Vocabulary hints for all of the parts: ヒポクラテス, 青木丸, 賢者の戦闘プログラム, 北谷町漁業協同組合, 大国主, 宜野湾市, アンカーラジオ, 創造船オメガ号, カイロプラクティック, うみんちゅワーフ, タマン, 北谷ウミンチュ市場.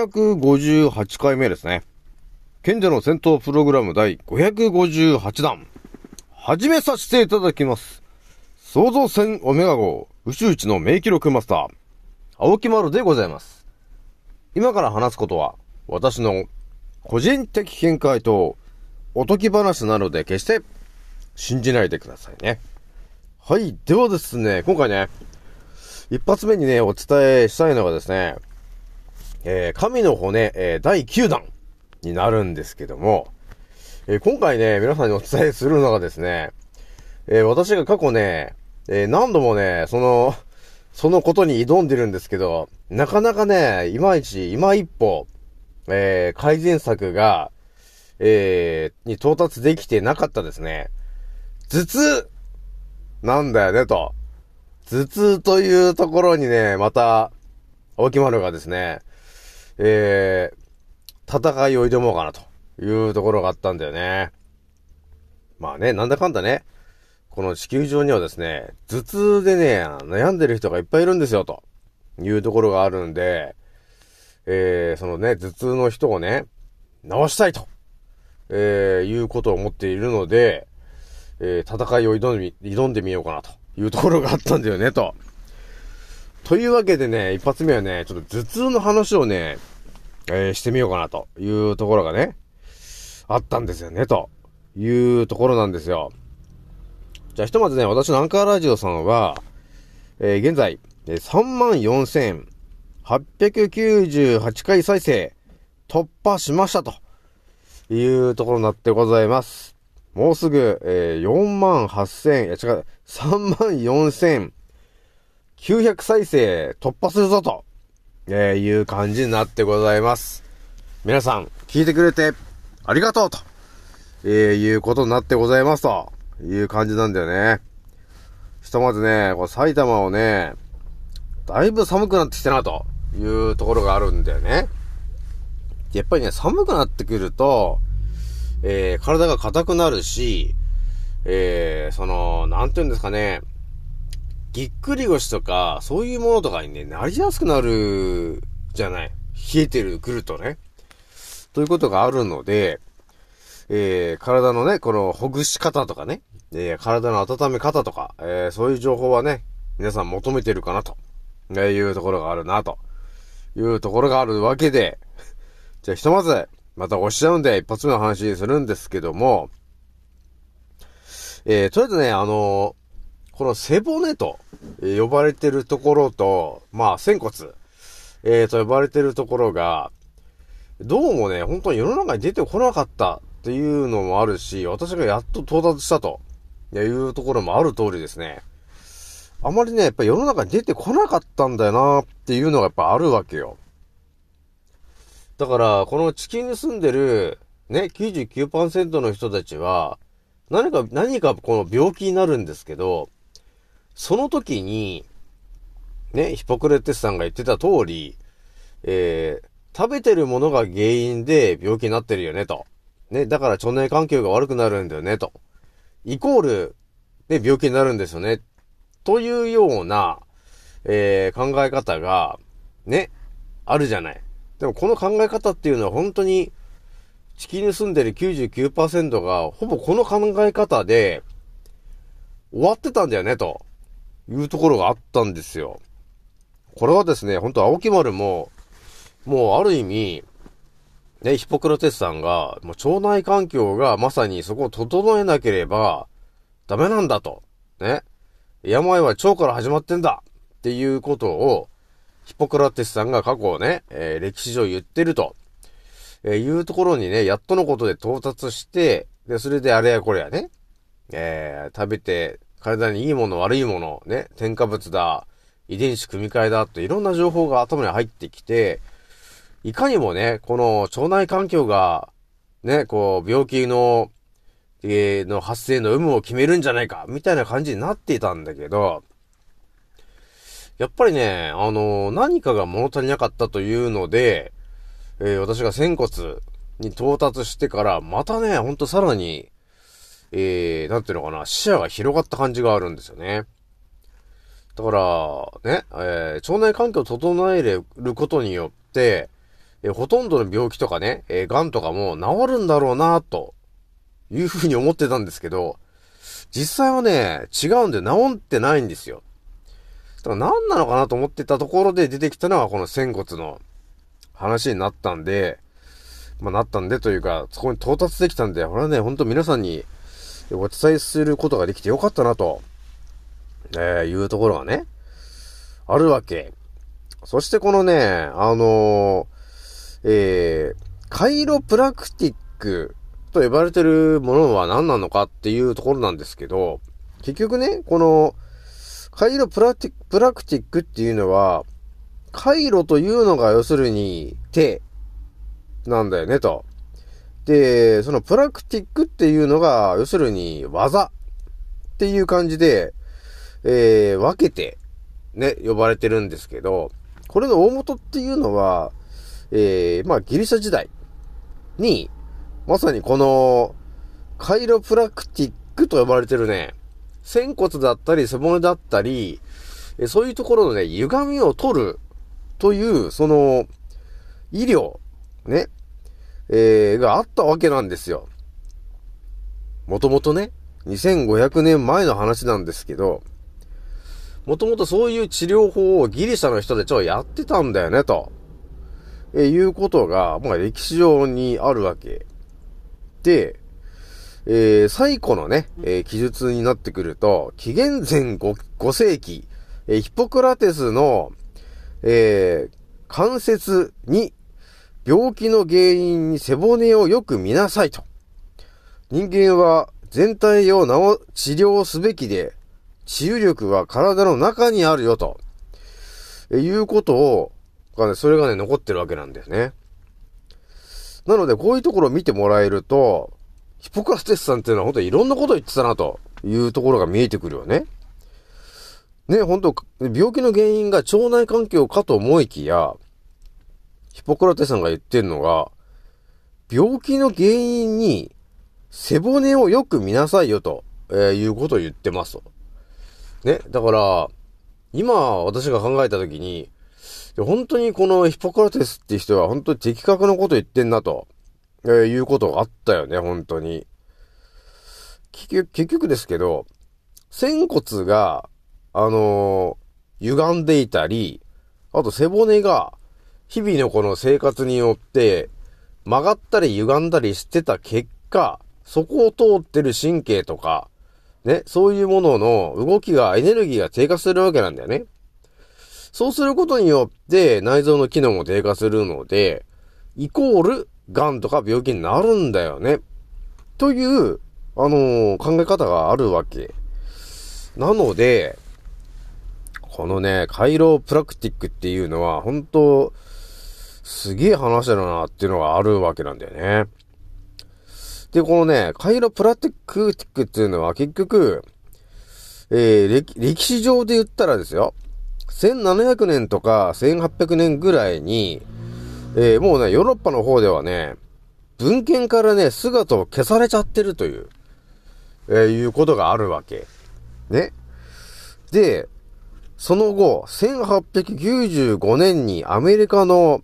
658回目ですね。賢者の戦闘プログラム第558弾。始めさせていただきます。創造船オメガ号宇宙一の名記録マスター、青木丸でございます。今から話すことは、私の個人的見解とおとぎ話なので決して信じないでくださいね。はい、ではですね、今回ね、一発目にね、お伝えしたいのがですね、神の骨、第9弾になるんですけども、今回ね、皆さんにお伝えするのがですね、私が過去ね、何度もね、そのことに挑んでるんですけど、なかなかね、いまいち、今一歩、改善策が、に到達できてなかったですね。頭痛なんだよね、と。頭痛というところにね、また、青木丸がですね、戦いを挑もうかなというところがあったんだよね。まあね、なんだかんだね、この地球上にはですね、頭痛でね、悩んでる人がいっぱいいるんですよ、というところがあるんで、そのね、頭痛の人をね、治したいと、いうことを思っているので、戦いを挑んでみようかなというところがあったんだよね、と。というわけでね、一発目はね、ちょっと頭痛の話をね、してみようかなというところがね、あったんですよね、というところなんですよ。じゃあひとまずね、私のアンカーラジオさんは、現在、34,898 回再生突破しましたというところになってございます。もうすぐ、34,900 再生突破するぞと、いう感じになってございます。皆さん、聞いてくれてありがとうと、いうことになってございますという感じなんだよね。ひとまずね、こう埼玉をね、だいぶ寒くなってきたなというところがあるんだよね。やっぱりね、寒くなってくると、体が硬くなるし、なんていうんですかね、ぎっくり腰とか、そういうものとかにね、なりやすくなるじゃない。冷えてくるとね。ということがあるので、体のね、このほぐし方とかね、体の温め方とか、そういう情報はね、皆さん求めてるかなと、いうところがあるな、というところがあるわけで、じゃあひとまず、また押しちゃうんで、一発目の話にするんですけども、とりあえずね、この背骨と呼ばれてるところと、まあ、仙骨、と呼ばれてるところが、どうもね、本当に世の中に出てこなかったっていうのもあるし、私がやっと到達したというところもある通りですね。あまりね、やっぱり世の中に出てこなかったんだよなっていうのがやっぱあるわけよ。だから、この地球に住んでる、ね、99% の人たちは、何かこの病気になるんですけど、その時に、ね、ヒポクレテスさんが言ってた通り、食べてるものが原因で病気になってるよね、と。ね、だから腸内環境が悪くなるんだよね、と。イコール、ね、病気になるんですよね。というような、考え方が、ね、あるじゃない。でもこの考え方っていうのは本当に、地球に住んでる 99% がほぼこの考え方で終わってたんだよねというところがあったんですよ。これはですね、本当青木丸ももうある意味ね、ヒポクラテスさんがもう腸内環境がまさにそこを整えなければダメなんだとね、病は腸から始まってんだっていうことをヒポクラテスさんが過去ね、歴史上言ってるというところにね、やっとのことで到達して、でそれであれやこれやね、食べて体にいいもの悪いものね、添加物だ遺伝子組み換えだっていろんな情報が頭に入ってきて、いかにもねこの腸内環境がねこう病気の発生の有無を決めるんじゃないかみたいな感じになっていたんだけど、やっぱりね何かが物足りなかったというので、私が仙骨に到達してからまたね、ほんとさらに、なんていうのかな、視野が広がった感じがあるんですよね。だからね、腸内環境を整えることによって、ほとんどの病気とかね、癌とかも治るんだろうなというふうに思ってたんですけど、実際はね違うんで治ってないんですよ。だから何なのかなと思ってたところで出てきたのがこの仙骨の話になったんで、なったんでというか、そこに到達できたんで、これはね、ほんと皆さんにお伝えすることができてよかったなと、いうところがね、あるわけ。そしてこのね、カイロプラクティックと呼ばれてるものは何なのかっていうところなんですけど、結局ね、このカイロプラクティックっていうのは、回路というのが要するに手なんだよねと。で、そのプラクティックっていうのが要するに技っていう感じで、分けてね、呼ばれてるんですけど、これの大元っていうのは、ギリシャ時代にまさにこのカイロプラクティックと呼ばれてるね、仙骨だったり背骨だったり、そういうところのね、歪みを取るという、その、医療、ね、があったわけなんですよ。もともとね、2500年前の話なんですけど、もともとそういう治療法をギリシャの人たちはやってたんだよね、と。いうことが、歴史上にあるわけ。で、最古のね、記述になってくると、紀元前 5世紀、ヒポクラテスの、関節に病気の原因に背骨をよく見なさいと。人間は全体を治療すべきで、治癒力は体の中にあるよと。いうことを、それがね、残ってるわけなんですね。なので、こういうところを見てもらえると、ヒポクラテスさんっていうのは本当にいろんなことを言ってたなというところが見えてくるよね。ね、本当病気の原因が腸内環境かと思いきや、ヒポクラテスさんが言ってるのが、病気の原因に背骨をよく見なさいよと、いうことを言ってますと。ね、だから、今私が考えたときに、本当にこのヒポクラテスって人は本当に的確なこと言ってんなと、いうことがあったよね、本当に。結局ですけど、仙骨が、歪んでいたり、あと背骨が日々のこの生活によって曲がったり歪んだりしてた結果、そこを通ってる神経とか、ね、そういうものの動きがエネルギーが低下するわけなんだよね。そうすることによって内臓の機能も低下するので、イコール癌とか病気になるんだよね。という、考え方があるわけ。なので、このね、カイロプラクティックっていうのは、本当すげえ話だなっていうのがあるわけなんだよね。で、このね、カイロプラクティックっていうのは結局、歴史上で言ったらですよ、1700年とか1800年ぐらいに、もうね、ヨーロッパの方ではね、文献からね、姿を消されちゃってるという、いうことがあるわけ。ね。で、その後、1895年にアメリカの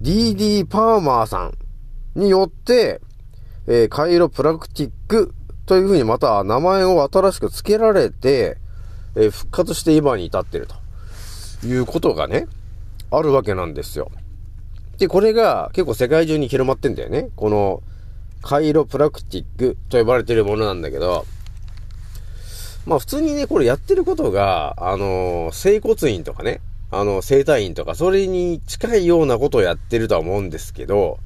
D.D. パーマーさんによって、カイロプラクティックというふうにまた名前を新しく付けられて、復活して今に至っているということがね、あるわけなんですよ。で、これが結構世界中に広まってんだよね。このカイロプラクティックと呼ばれているものなんだけど、まあ普通にね、これやってることが、整骨院とかね、整体院とか、それに近いようなことをやってるとは思うんですけど、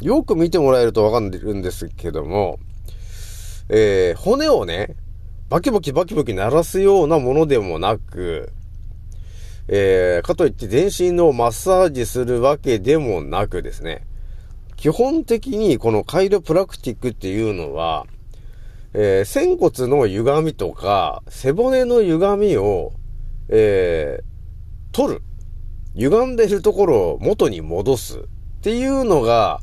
よく見てもらえるとわかるんですけども、骨をね、バキバキバキバキ鳴らすようなものでもなく、かといって全身をマッサージするわけでもなくですね、基本的にこのカイロプラクティックっていうのは、仙骨の歪みとか背骨の歪みを、取る、歪んでるところを元に戻すっていうのが、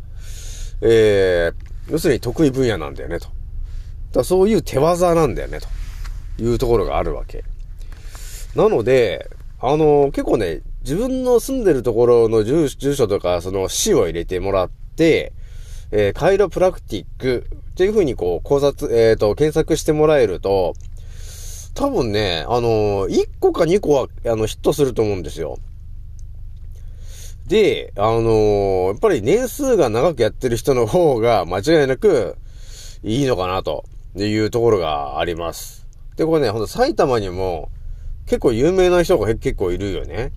要するに得意分野なんだよねと。だそういう手技なんだよねというところがあるわけ。なので、結構ね、自分の住んでるところの住所とかその市を入れてもらって、カイロプラクティックっていう風にこう検索してもらえると、多分ね、1個か2個は、ヒットすると思うんですよ。で、やっぱり年数が長くやってる人の方が間違いなくいいのかなというところがあります。で、これね、ほんと埼玉にも結構有名な人が結構いるよね。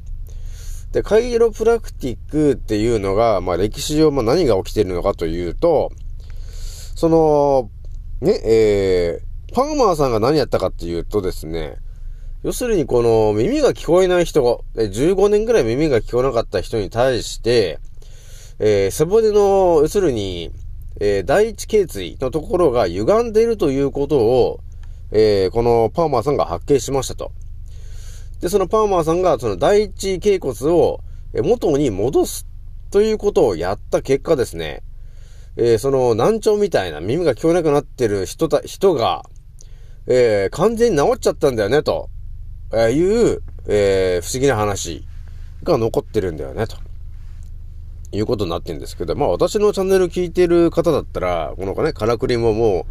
で、カイロプラクティックっていうのが、まあ歴史上、何が起きているのかというと、その、ね、パーマーさんが何やったかっていうとですね、要するにこの耳が聞こえない人、15年ぐらい耳が聞こえなかった人に対して、背骨の、要するに、第一頸椎のところが歪んでいるということを、このパーマーさんが発見しましたと。で、そのパーマーさんがその第一頸骨を元に戻すということをやった結果ですね、その難聴みたいな耳が聞こえなくなってる人が、完全に治っちゃったんだよねという、不思議な話が残ってるんだよねということになってるんですけど、まあ私のチャンネル聞いてる方だったらこのねからくりもも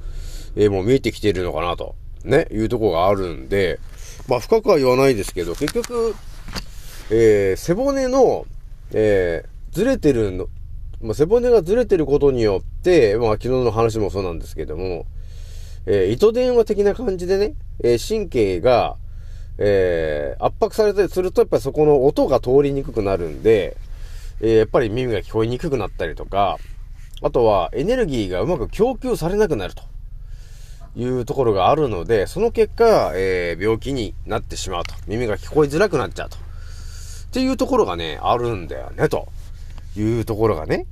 う見えてきているのかなとねいうところがあるんで、まあ深くは言わないですけど、結局、背骨の、ずれてるの、まあ、背骨がずれてることによって、まあ、昨日の話もそうなんですけども、糸電話的な感じでね、神経が、圧迫されたりすると、やっぱりそこの音が通りにくくなるんで、やっぱり耳が聞こえにくくなったりとか、あとはエネルギーがうまく供給されなくなるというところがあるので、その結果、病気になってしまうと。耳が聞こえづらくなっちゃうと。っていうところがね、あるんだよね、というところがね、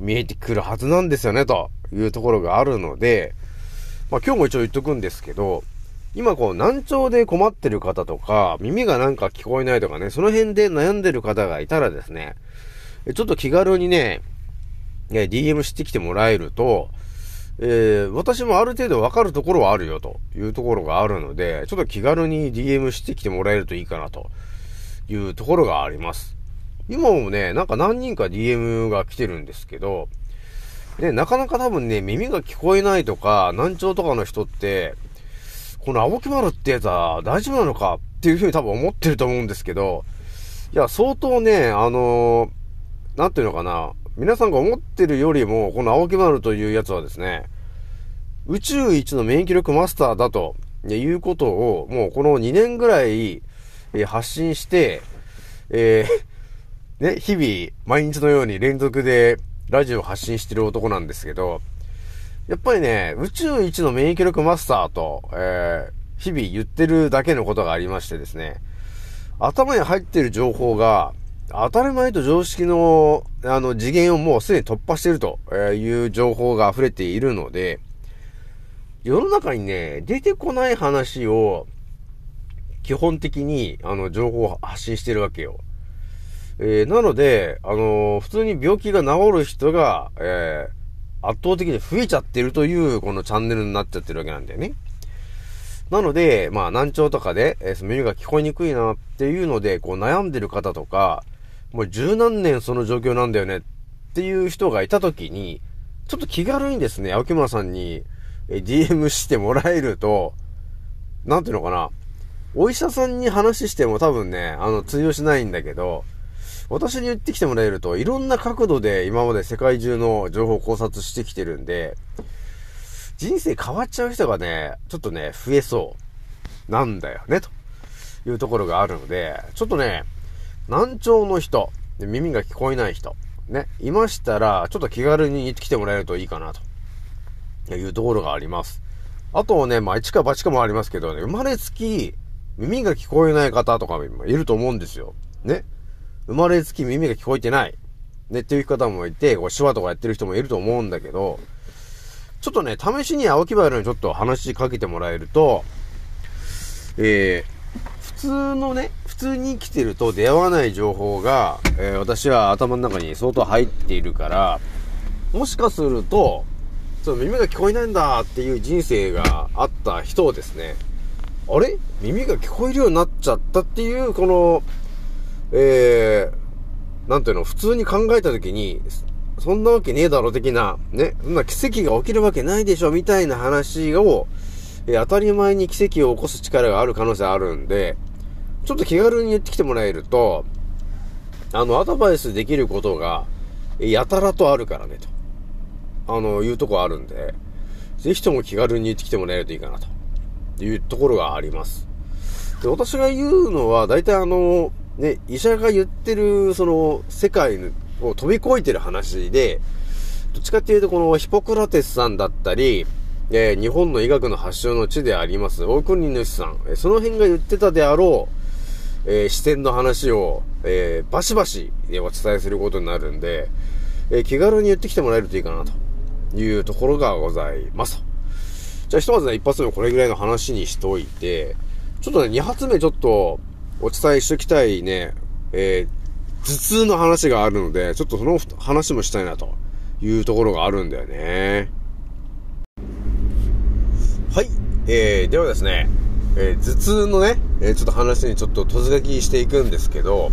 見えてくるはずなんですよね、というところがあるので、まあ今日も一応言っとくんですけど、今こう難聴で困ってる方とか、耳がなんか聞こえないとかね、その辺で悩んでる方がいたらですね、ちょっと気軽にね、DM してきてもらえると、私もある程度わかるところはあるよというところがあるので、ちょっと気軽に DM してきてもらえるといいかなというところがあります。今もね、なんか何人か DM が来てるんですけど、ね、なかなか多分ね、耳が聞こえないとか、難聴とかの人って、この青木丸ってやつは大丈夫なのかっていうふうに多分思ってると思うんですけど、いや、相当ね、なんていうのかな、皆さんが思ってるよりも、この青木丸というやつはですね、宇宙一の免疫力マスターだということを、もうこの2年ぐらい発信して、ね、日々、毎日のように連続でラジオを発信してる男なんですけど、やっぱりね、宇宙一の免疫力マスターと、日々言ってるだけのことがありましてですね、頭に入ってる情報が、当たり前と常識の、次元をもうすでに突破しているという情報が溢れているので、世の中にね、出てこない話を、基本的に、情報を発信してるわけよ。なので、普通に病気が治る人が、圧倒的に増えちゃってるという、このチャンネルになっちゃってるわけなんだよね。なので、まあ、難聴とかで、耳が聞こえにくいなっていうので、こう悩んでる方とか、もう十何年その状況なんだよねっっていう人がいた時に、ちょっと気軽にですね、青木村さんに DM してもらえると、なんていうのかな、お医者さんに話しても多分ね、通用しないんだけど、私に言ってきてもらえると、いろんな角度で今まで世界中の情報を考察してきてるんで、人生変わっちゃう人がね、ちょっとね、増えそうなんだよね、というところがあるので、ちょっとね、難聴の人、耳が聞こえない人、ね、いましたら、ちょっと気軽に来てもらえるといいかな、というところがあります。あとね、まあ、一か八かもありますけどね、生まれつき、耳が聞こえない方とかもいると思うんですよ。ね。生まれつき耳が聞こえてない。ね、っていう方もいて、こう手話とかやってる人もいると思うんだけど、ちょっとね、試しに青木原にちょっと話しかけてもらえると、普通に生きてると出会わない情報が、私は頭の中に相当入っているから、もしかすると、その耳が聞こえないんだっていう人生があった人をですね、あれ？耳が聞こえるようになっちゃったっていう、この、なんていうの、普通に考えたときに、そんなわけねえだろ的な、ね、そんな奇跡が起きるわけないでしょみたいな話を、当たり前に奇跡を起こす力がある可能性あるんで、ちょっと気軽に言ってきてもらえると、アドバイスできることが、やたらとあるからね、と。いうとこあるんで、ぜひとも気軽に言ってきてもらえるといいかな、というところがあります。で、私が言うのは、大体ね、医者が言ってる、その、世界を飛び越えてる話で、どっちかっていうと、このヒポクラテスさんだったり、日本の医学の発祥の地であります、大国主さん、その辺が言ってたであろう、視点の話を、バシバシお伝えすることになるんで、気軽に言ってきてもらえるといいかな、というところがございます。じゃあ、ひとまずね、一発目これぐらいの話にしといて、ちょっとね、二発目ちょっと、お伝えしておきたいね、頭痛の話があるので、ちょっとその話もしたいなというところがあるんだよね。はい。ではですね、頭痛のね、ちょっと話にちょっと突撃していくんですけど、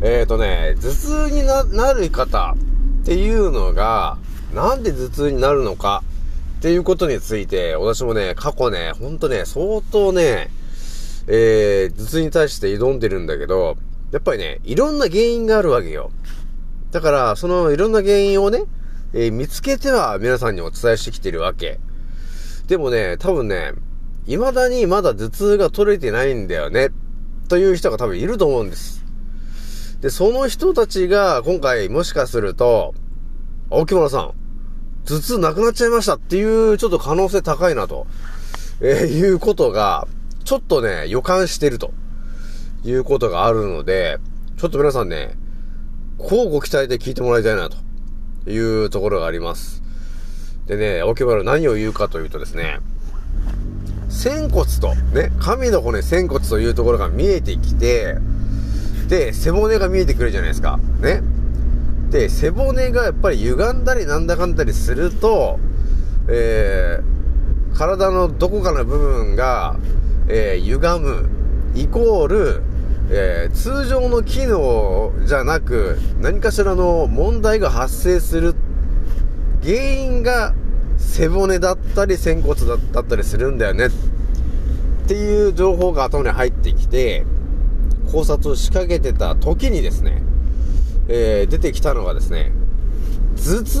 頭痛に なる方っていうのが、なんで頭痛になるのかっていうことについて、私もね、過去ね、ほんとね、相当ね、頭痛に対して挑んでるんだけど、やっぱりね、いろんな原因があるわけよ。だから、そのいろんな原因をね、見つけては皆さんにお伝えしてきてるわけ。でもね、多分ね、未だにまだ頭痛が取れてないんだよね、という人が多分いると思うんです。で、その人たちが今回もしかすると、青木村さん、頭痛なくなっちゃいましたっていう、ちょっと可能性高いなと、いうことが、ちょっとね、予感してるということがあるので、ちょっと皆さんね、こうご期待で聞いてもらいたいなというところがあります。でね、青木原何を言うかというとですね、仙骨と、ね、神の骨仙骨というところが見えてきて、で、背骨が見えてくるじゃないですか。ね。で、背骨がやっぱり歪んだりなんだかんだりすると、体のどこかの部分が、歪むイコール、通常の機能じゃなく何かしらの問題が発生する原因が背骨だったり仙骨だったりするんだよねっていう情報が頭に入ってきて考察を仕掛けてた時にですね、出てきたのがですね、頭痛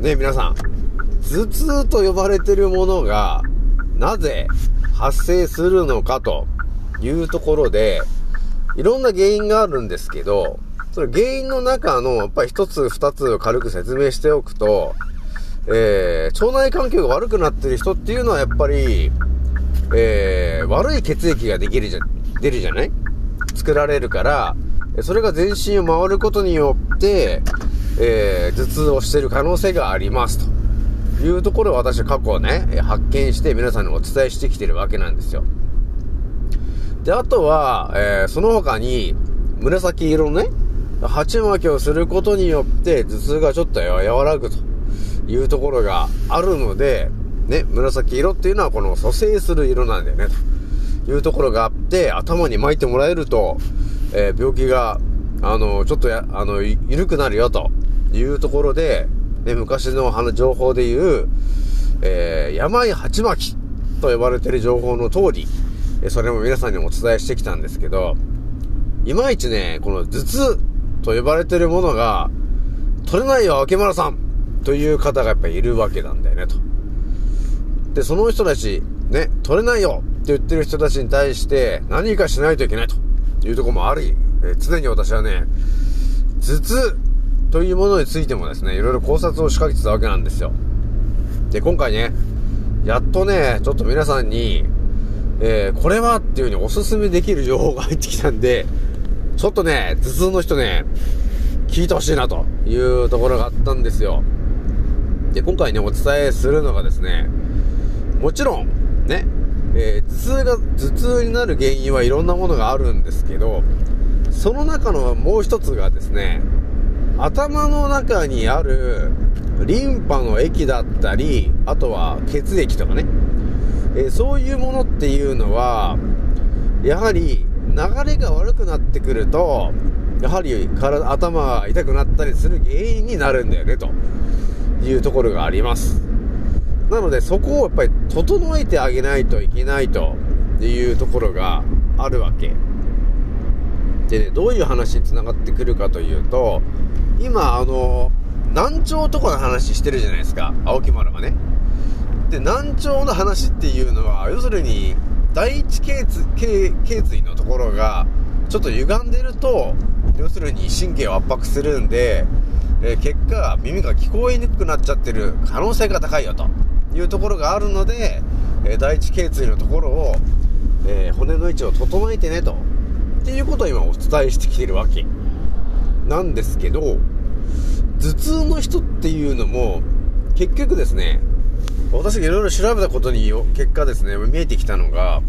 ね、皆さん頭痛と呼ばれてるものがなぜ発生するのかというところで、いろんな原因があるんですけど、その原因の中のやっぱり一つ二つを軽く説明しておくと、腸内環境が悪くなってる人っていうのはやっぱり、悪い血液が出るじゃない？作られるから、それが全身を回ることによって、頭痛をしている可能性がありますと。いうところを私は過去ね、発見して皆さんにお伝えしてきてるわけなんですよ。で、あとは、その他に、紫色のね、鉢巻きをすることによって、頭痛がちょっと和らぐというところがあるので、ね、紫色っていうのはこの蘇生する色なんだよね、というところがあって、頭に巻いてもらえると、病気が、ちょっと緩くなるよ、というところで、ね、昔の情報でいう、病鉢巻きと呼ばれている情報の通り、それも皆さんにお伝えしてきたんですけど、いまいちね、この頭痛と呼ばれているものが取れないよ秋村さんという方がやっぱりいるわけなんだよねと。で、その人たちね、取れないよって言ってる人たちに対して何かしないといけないというところもあり、常に私はね、頭痛というものについてもですね、いろいろ考察を仕掛けてたわけなんですよ。で、今回ね、やっとね、ちょっと皆さんに、これはっていう風におすすめできる情報が入ってきたんで、ちょっとね、頭痛の人ね、聞いてほしいなというところがあったんですよ。で、今回ね、お伝えするのがですね、もちろんね、頭痛になる原因はいろんなものがあるんですけど、その中のもう一つがですね、頭の中にあるリンパの液だったり、あとは血液とかね、そういうものっていうのはやはり流れが悪くなってくると、やはり頭が痛くなったりする原因になるんだよねというところがあります。なので、そこをやっぱり整えてあげないといけないというところがあるわけで、ね、どういう話につながってくるかというと、今難聴とかの話してるじゃないですか、青木丸がね。で、難聴の話っていうのは、要するに第一頸椎のところがちょっと歪んでると、要するに神経を圧迫するんで、結果耳が聞こえにくくなっちゃってる可能性が高いよというところがあるので、第一頸椎のところを、骨の位置を整えてねとっていうことを今お伝えしてきてるわけなんですけど、頭痛の人っていうのも結局ですね、私がいろいろ調べたことによ結果ですね、見えてきたのが、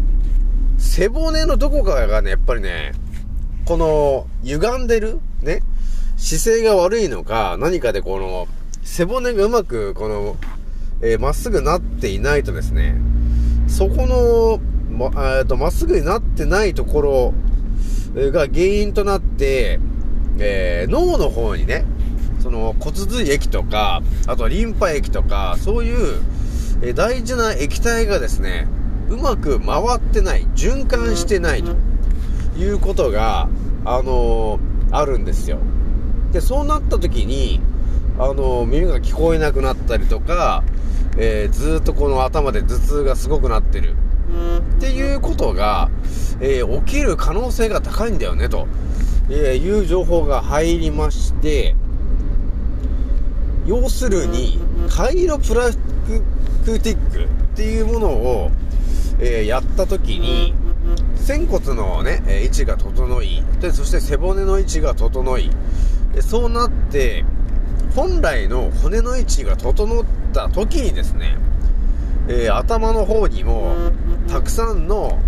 背骨のどこかがね、やっぱりね、この歪んでるね、姿勢が悪いのか何かで、この背骨がうまくこのまっすぐなっていないとですね、そこのまっすぐになってないところが原因となって、脳の方にね、その骨髄液とか、あとはリンパ液とか、そういう大事な液体がですね、うまく回ってない、循環してないということが、あるんですよ。で、そうなった時に、耳が聞こえなくなったりとか、ずっとこの頭で頭痛がすごくなってるっていうことが、起きる可能性が高いんだよねという情報が入りまして、要するにカイロプラクティックっていうものを、やった時に、仙骨のね、位置が整い、で、そして背骨の位置が整い、で、そうなって本来の骨の位置が整った時にですね、頭の方にもたくさんの、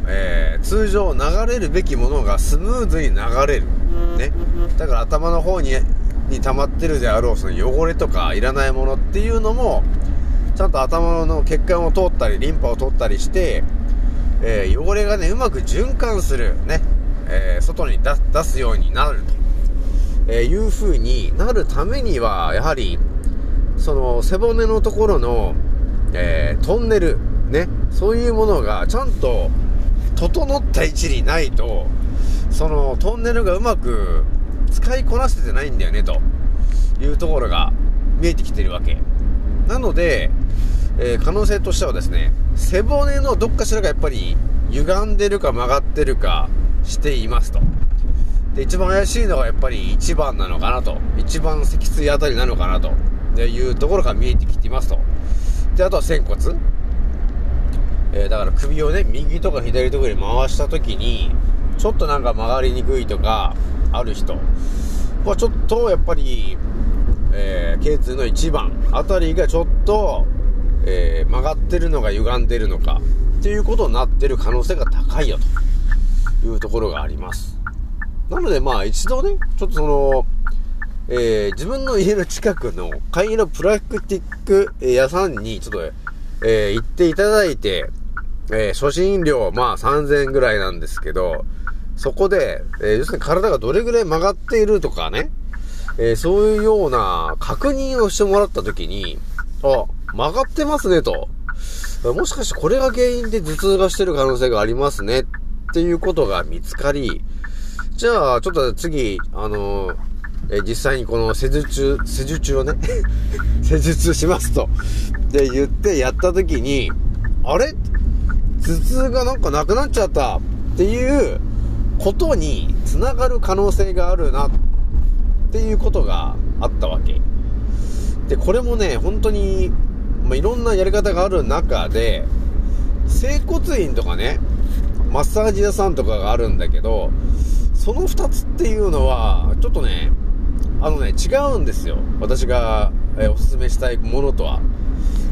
通常流れるべきものがスムーズに流れる、ね、だから頭の方に溜まってるであろうその汚れとかいらないものっていうのも、ちゃんと頭の血管を通ったりリンパを通ったりして、汚れがね、うまく循環するね、外に出すようになるという風になるためには、やはりその背骨のところの、トンネルね、そういうものがちゃんと整った位置にないと、そのトンネルがうまく使いこなせてないんだよねというところが見えてきてるわけなので、可能性としてはですね、背骨のどっかしらがやっぱり歪んでるか曲がってるかしていますと。で、一番怪しいのがやっぱり1番なのかなと、一番脊椎あたりなのかなというところが見えてきていますと。で、あとは仙骨、だから首をね、右とか左とかに回した時にちょっとなんか曲がりにくいとかある人は、ちょっとやっぱり、頸椎の1番あたりがちょっと、曲がってるのか歪んでるのかっていうことになってる可能性が高いよというところがあります。なので、まあ一度ね、ちょっとその、自分の家の近くのカイロプラクティック屋さんにちょっと、行っていただいて、初診料まあ3000円ぐらいなんですけど、そこで、要するに体がどれぐらい曲がっているとかね、そういうような確認をしてもらった時に、あ、曲がってますねと。もしかしてこれが原因で頭痛がしてる可能性がありますねっていうことが見つかり、じゃあちょっと次、実際にこの施術をね、施術しますと。で、言ってやった時に、あれ？頭痛がなんかなくなっちゃったっていうことに繋がる可能性があるなっていうことがあったわけ。で、これもね、本当に、まあ、いろんなやり方がある中で、整骨院とかね、マッサージ屋さんとかがあるんだけど、その2つっていうのは、ちょっとね、違うんですよ。私がおすすめしたいものとは。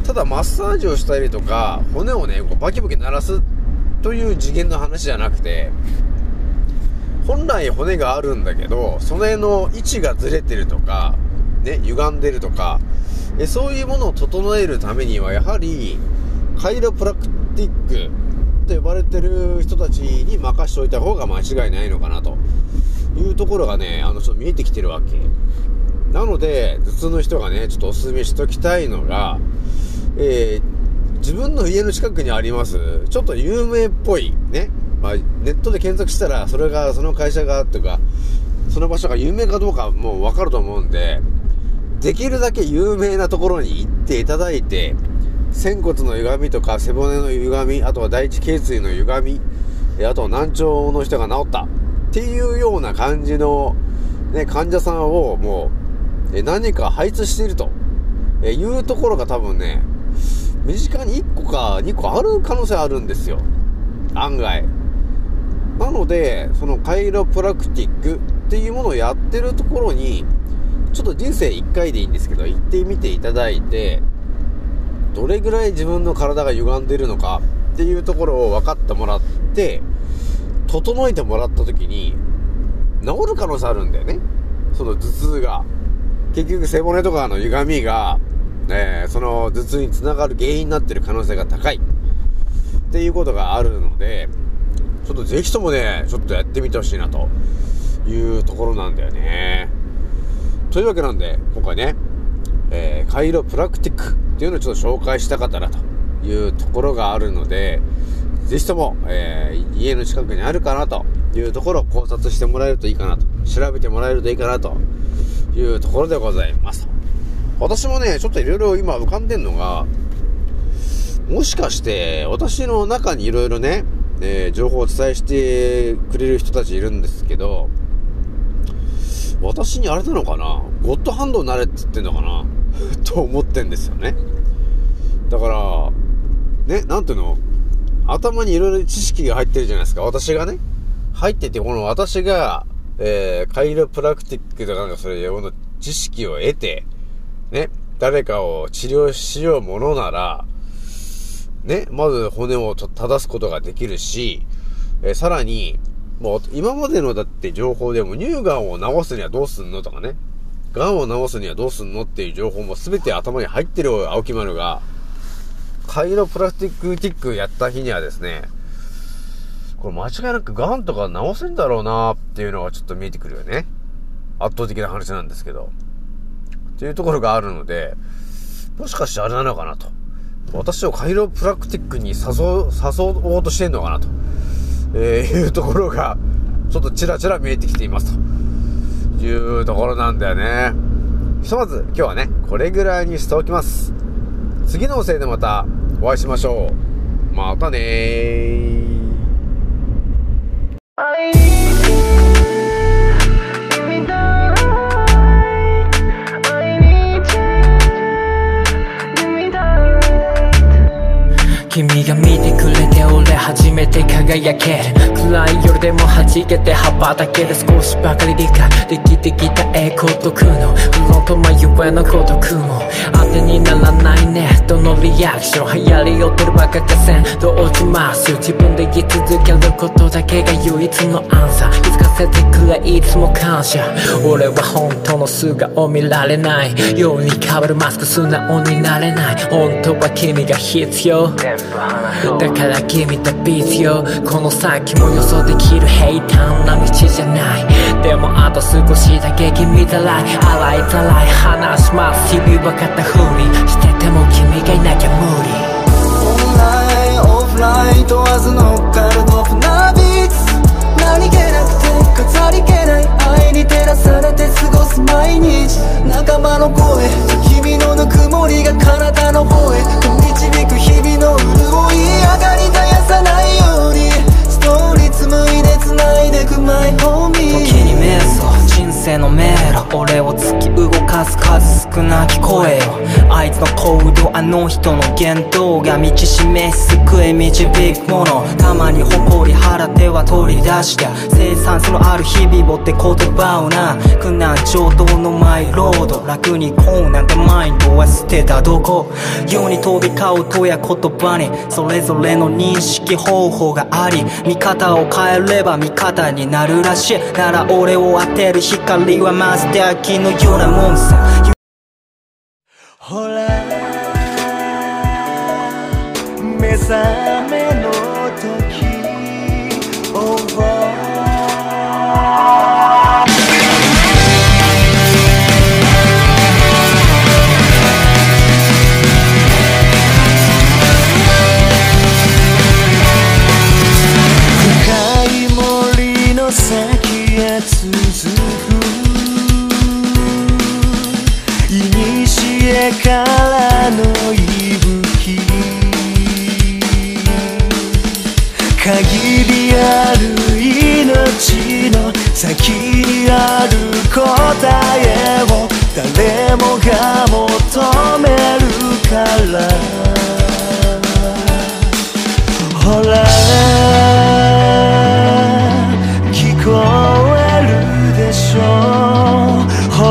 ただ、マッサージをしたりとか、骨をね、バキバキ鳴らすという次元の話じゃなくて、本来骨があるんだけど、その辺の位置がずれてるとか、ね、歪んでるとか、そういうものを整えるためには、やはり、カイロプラクティックと呼ばれてる人たちに任しておいた方が間違いないのかなというところがね、ちょっと見えてきてるわけ。なので、頭痛の人がね、ちょっとおすすめしときたいのが、自分の家の近くにあります、ちょっと有名っぽい、ね、まあ、ネットで検索したら、それが、その会社が、とか、その場所が有名かどうかもうわかると思うんで、できるだけ有名なところに行っていただいて、仙骨の歪みとか背骨の歪み、あとは第一頸椎の歪み、あとは難聴の人が治ったっていうような感じの、ね、患者さんをもう何か配置しているというところが多分ね、身近に1個か2個ある可能性あるんですよ、案外。なので、そのカイロプラクティックっていうものをやってるところに、ちょっと人生1回でいいんですけど、行ってみていただいて、どれぐらい自分の体が歪んでるのかっていうところを分かってもらって、整えてもらった時に、治る可能性あるんだよね。その頭痛が。結局背骨とかの歪みが、その頭痛につながる原因になってる可能性が高い。っていうことがあるので、ちょっとぜひともね、ちょっとやってみてほしいなというところなんだよね。というわけなんで、今回ね、カイロプラクティックっていうのをちょっと紹介したかったなというところがあるので、ぜひとも、家の近くにあるかなというところを考察してもらえるといいかなと、調べてもらえるといいかなというところでございます。私もね、ちょっといろいろ今浮かんでんのが、もしかして私の中にいろいろね、情報をお伝えしてくれる人たちいるんですけど、私にあれなのかな、ゴッドハンドになれって言ってんのかなと思ってんですよね。だからね、なんていうの、頭にいろいろ知識が入ってるじゃないですか。私がね入ってて、この私が、カイロプラクティックとかなんかそういうの知識を得てね、誰かを治療しようものならね、まず骨を正すことができるし、さらにもう今までのだって情報でも、乳がんを治すにはどうすんのとかね、がんを治すにはどうすんのっていう情報も全て頭に入ってる青木丸が、カイロプラスティックティックやった日にはですね、これ間違いなくがんとか治せんだろうなーっていうのがちょっと見えてくるよね。圧倒的な話なんですけど。っていうところがあるので、もしかしてあれなのかなと。私をカイロプラクティックに誘おうとしてんのかなと。いうところがちょっとちらちら見えてきていますというところなんだよね。ひとまず今日はねこれぐらいにしておきます。次のおせいでまたお会いしましょう。またねー。君が見てくれて俺初めて輝ける。暗い夜でも弾けて羽ばたける。少しばかり理解できてきた孤独の不論と真ゆえの孤独も当てにならないね。どのリアクション流行り寄ってるばかかせんと落ちます。自分で言い続けることだけが唯一のアンサー。気づかせてくれいつも感謝。俺は本当の素顔見られないように変わるマスク素直になれない。本当は君が必要だから君とビーズよ。この先も予想できるる平坦な道じゃない。でもあと少しだけ君だらい洗いざらい話します。日々分かったふりしてても君がいなきゃ無理。オンラインオフライン問わず乗っかるドープなビーツ、何気なくて飾り気ない愛に照らされて過ごす毎日。仲間の声君のぬくもりが体の方へと導く日々の潤い、上がり絶やさないようにストーリー紡いで繋いでく My homie。 時に迷走人生の迷路、俺を突き動かす数少なき声よ。あいつの行動あの人の言動が道しめ救い導くもの。たまに誇り腹手は取り出して生産性のある日々をって言葉をな。苦難上等のマイロード、楽にこうなんてマインドは捨てたどこ。世に飛び交うとや言葉にそれぞれの認識方法があり、見方を変えれば味方になるらしい。なら俺を当てる光はマスターキーのようなもんさ。ほら目覚めの時を深い森の先へ続く古からの息吹、限りある命の先にある答えを誰もが求めるから、ほら聞こえるでしょ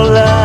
う、ほら